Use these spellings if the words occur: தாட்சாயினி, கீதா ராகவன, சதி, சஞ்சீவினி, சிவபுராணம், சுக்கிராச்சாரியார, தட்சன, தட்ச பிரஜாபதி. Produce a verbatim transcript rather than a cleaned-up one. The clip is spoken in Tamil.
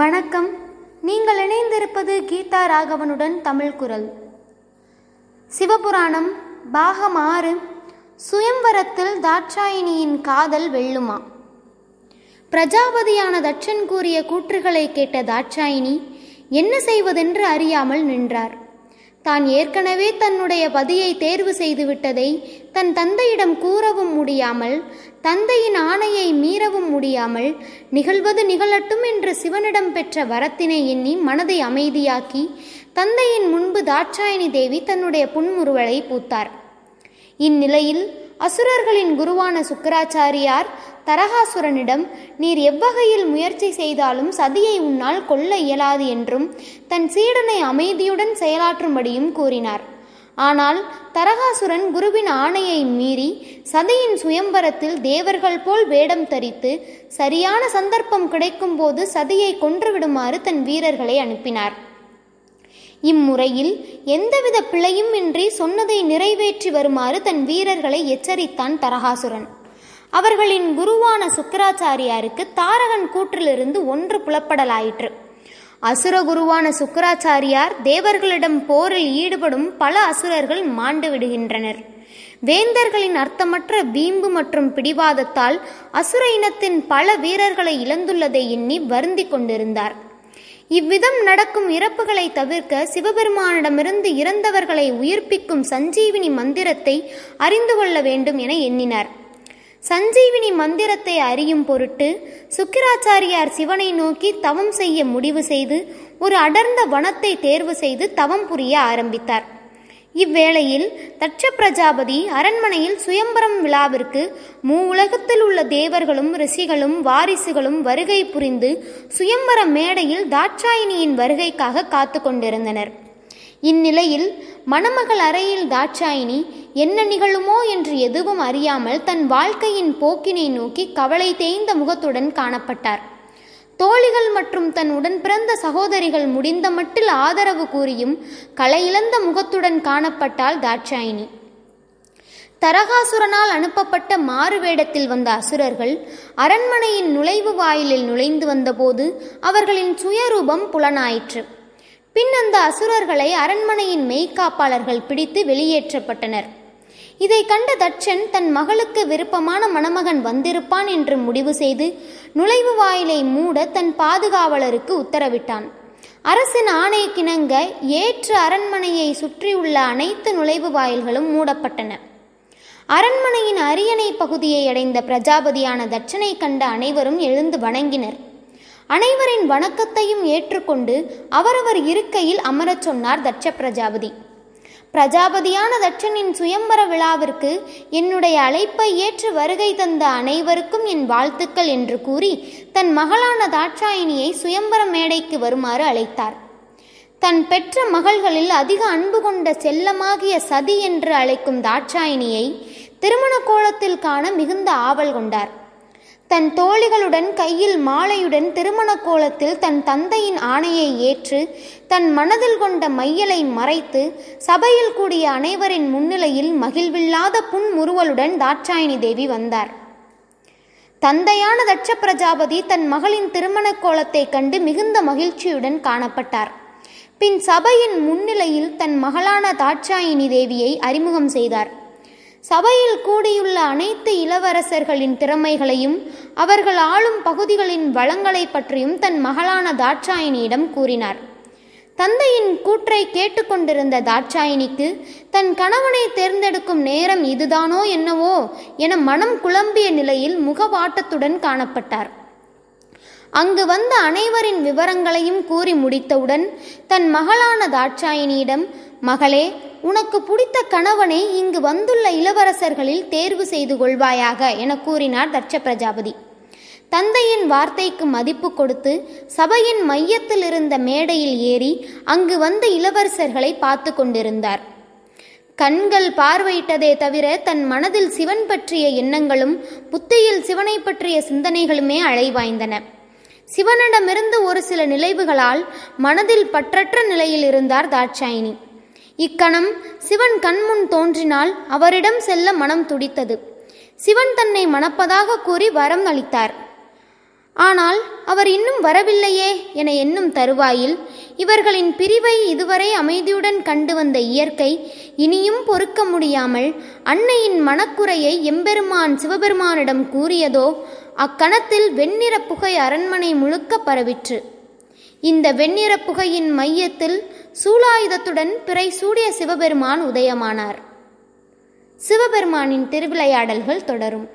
வணக்கம். நீங்கள் இணைந்திருப்பது கீதா ராகவனுடன் தமிழ் குரல். சிவபுராணம் பாகம் ஆறு. சுயம்வரத்தில் தாட்சாயினியின் காதல் வெல்லுமா? பிரஜாபதியான தட்சன் கூறிய கூற்றுகளை கேட்ட தாட்சாயினி என்ன செய்வதென்று அறியாமல் நின்றார். தான் ஏற்கனவே தன்னுடைய பதியை தேர்வு செய்துவிட்டதை தன் தந்தையிடம் கூறவும் முடியாமல், தந்தையின் ஆணையை மீறவும் முடியாமல், நிகழ்வது நிகழட்டும் என்று சிவனிடம் பெற்ற வரத்தினை எண்ணி மனதை அமைதியாக்கி தந்தையின் முன்பு தாட்சாயினி தேவி தன்னுடைய புன்முறுவலை பூத்தார். இந்நிலையில் அசுரர்களின் குருவான சுக்கிராச்சாரியார் தரகாசுரனிடம், நீர் எவ்வகையில் முயற்சி செய்தாலும் சதியை உன்னால் கொல்ல இயலாது என்றும் தன் சீடனை அமைதியுடன் செயலாற்றும்படியும் கூறினார். ஆனால் தரகாசுரன் குருவின் ஆணையை மீறி சதியின் சுயம்பரத்தில் தேவர்கள் போல் வேடம் தரித்து சரியான சந்தர்ப்பம் கிடைக்கும் போது சதியை கொன்றுவிடுமாறு தன் வீரர்களை அனுப்பினார். இம்முறையில் எந்தவித பிழையும் இன்றி சொன்னதை நிறைவேற்றி வருமாறு தன் வீரர்களை எச்சரித்தான் தரகாசுரன். அவர்களின் குருவான சுக்கிராச்சாரியாருக்கு தாரகன் கூற்றிலிருந்து ஒன்று புலப்படலாயிற்று. அசுர குருவான சுக்கிராச்சாரியார், தேவர்களிடம் போரில் ஈடுபடும் பல அசுரர்கள் மாண்டு விடுகின்றனர். வேந்தர்களின் அர்த்தமற்ற வீம்பு மற்றும் பிடிவாதத்தால் அசுர இனத்தின் பல வீரர்களை இழந்துள்ளதை எண்ணி வருந்தி கொண்டிருந்தார். இவ்விதம் நடக்கும் இறப்புகளை தவிர்க்க சிவபெருமானிடமிருந்து இறந்தவர்களை உயிர்ப்பிக்கும் சஞ்சீவினி மந்திரத்தை அறிந்து கொள்ள வேண்டும் என எண்ணினார். சஞ்சீவினி மந்திரத்தை அறியும் பொருட்டு சுக்கிராச்சாரியார் சிவனை நோக்கி தவம் செய்ய முடிவு செய்து ஒரு அடர்ந்த வனத்தை தேர்வு செய்து தவம் புரிய ஆரம்பித்தார். இவ்வேளையில் தட்ச பிரஜாபதி அரண்மனையில் சுயம்பரம் விழாவிற்கு மூவுலகத்தில் உள்ள தேவர்களும் ரிஷிகளும் வாரிசுகளும் வருகை புரிந்து சுயம்பர மேடையில் தாட்சாயினியின் வருகைக்காக காத்து கொண்டிருந்தனர். இந்நிலையில் மணமகள் அறையில் தாட்சாயினி என்ன நிகழுமோ என்று எதுவும் அறியாமல் தன் வாழ்க்கையின் போக்கினை நோக்கி கவலை தேய்ந்த முகத்துடன் காணப்பட்டார். தோழிகள் மற்றும் தன் உடன் பிறந்த சகோதரிகள் முடிந்த மட்டில் ஆதரவு கூறியும் களை இழந்த முகத்துடன் காணப்பட்டாள் தாட்சாயினி. தரகாசுரனால் அனுப்பப்பட்ட மாறு வேடத்தில் வந்த அசுரர்கள் அரண்மனையின் நுழைவு வாயிலில் நுழைந்து வந்தபோது அவர்களின் சுயரூபம் புலனாயிற்று. பின் அந்த அசுரர்களை அரண்மனையின் மெய்காப்பாளர்கள் பிடித்து வெளியேற்றப்பட்டனர். இதை கண்ட தட்சன் தன் மகளுக்கு விருப்பமான மணமகன் வந்திருப்பான் என்று முடிவு செய்து நுழைவு வாயிலை மூட தன் பாதுகாவலருக்கு உத்தரவிட்டான். அரசின் ஆணைக்கிணங்க ஏற்று அரண்மனையை சுற்றியுள்ள அனைத்து நுழைவு வாயில்களும் மூடப்பட்டன. அரண்மனையின் அரியணை பகுதியை அடைந்த பிரஜாபதியான தட்சனை கண்ட அனைவரும் எழுந்து வணங்கினர். அனைவரின் வணக்கத்தையும் ஏற்றுக்கொண்டு அவரவர் இருக்கையில் அமரச் சொன்னார் தட்ச பிரஜாபதி. பிரஜாபதியான தட்சனின் சுயம்பர விழாவிற்கு என்னுடைய அழைப்பை ஏற்று வருகை தந்த அனைவருக்கும் என் வாழ்த்துக்கள் என்று கூறி தன் மகளான தாட்சாயினியை சுயம்பர மேடைக்கு வருமாறு அழைத்தார். தன் பெற்ற மகள்களில் அதிக அன்பு கொண்ட செல்லமாகிய சதி என்று அழைக்கும் தாட்சாயினியை திருமண கோலத்தில் காண மிகுந்த ஆவல் கொண்டார். தன் தோழிகளுடன் கையில் மாலையுடன் திருமண கோலத்தில் தன் தந்தையின் ஆணையை ஏற்று தன் மனதில் கொண்ட மையலை மறைத்து சபையில் கூடிய அனைவரின் முன்னிலையில் மகிழ்வில்லாத புன்முறுவலுடன் தாட்சாயினி தேவி வந்தார். தந்தையான தட்ச பிரஜாபதி தன் மகளின் திருமண கோலத்தை கண்டு மிகுந்த மகிழ்ச்சியுடன் காணப்பட்டார். பின் சபையின் முன்னிலையில் தன் மகளான தாட்சாயினி தேவியை அறிமுகம் செய்தார். சபையில் கூடியுள்ள அனைத்து இளவரசர்களின் திறமைகளையும் அவர்கள் ஆளும் பகுதிகளின் வளங்களை பற்றியும் தன் மகளான தாட்சாயினியிடம் கூறினார். தந்தையின் கூற்றை கேட்டுக்கொண்டிருந்த தாட்சாயினிக்கு தன் கணவனை தேர்ந்தெடுக்கும் நேரம் இதுதானோ என்னவோ என மனம் குழம்பிய நிலையில் முகவாட்டத்துடன் காணப்பட்டார். அங்கு வந்த அனைவரின் விவரங்களையும் கூறி முடித்தவுடன் தன் மகளான தாட்சாயினியிடம், மகளே, உனக்கு பிடித்த கணவனை இங்கு வந்துள்ள இளவரசர்களில் தேர்வு செய்து கொள்வாயாக என கூறினார் தட்ச பிரஜாபதி. தந்தையின் வார்த்தைக்கு மதிப்பு கொடுத்து சபையின் மையத்தில் இருந்த மேடையில் ஏறி அங்கு வந்த இளவரசர்களை பார்த்து கொண்டிருந்தார். கண்கள் பார்வையிட்டதே தவிர தன் மனதில் சிவன் பற்றிய எண்ணங்களும் புத்தியில் சிவனை பற்றிய சிந்தனைகளுமே அலைவாய்ந்தன. சிவனிடமிருந்து ஒரு சில நிலைவுகளால் மனதில் பற்றற்ற நிலையில் இருந்தார் தாட்சாயினி. இக்கணம் சிவன் கண்முன் தோன்றினால் அவரிடம் செல்ல மனம் துடித்தது. சிவன் தன்னை மணப்பதாக கூறி வரம் அளித்தார். ஆனால் அவர் இன்னும் வரவில்லையே என எண்ணும் தருவாயில் இவர்களின் பிரிவை இதுவரை அமைதியுடன் கண்டு வந்த இயற்கை இனியும் பொறுக்க முடியாமல் அன்னையின் மனக்குறையை எம்பெருமான் சிவபெருமானிடம் கூறியதோ அக்கணத்தில் வெண்ணிற புகை அரண்மனை முழுக்க பரவிற்று. இந்த வெண்ணிற புகையின் மையத்தில் சூலாயுதத்துடன் பிறை சூடிய சிவபெருமான் உதயமானார். சிவபெருமானின் திருவிளையாடல்கள் தொடரும்.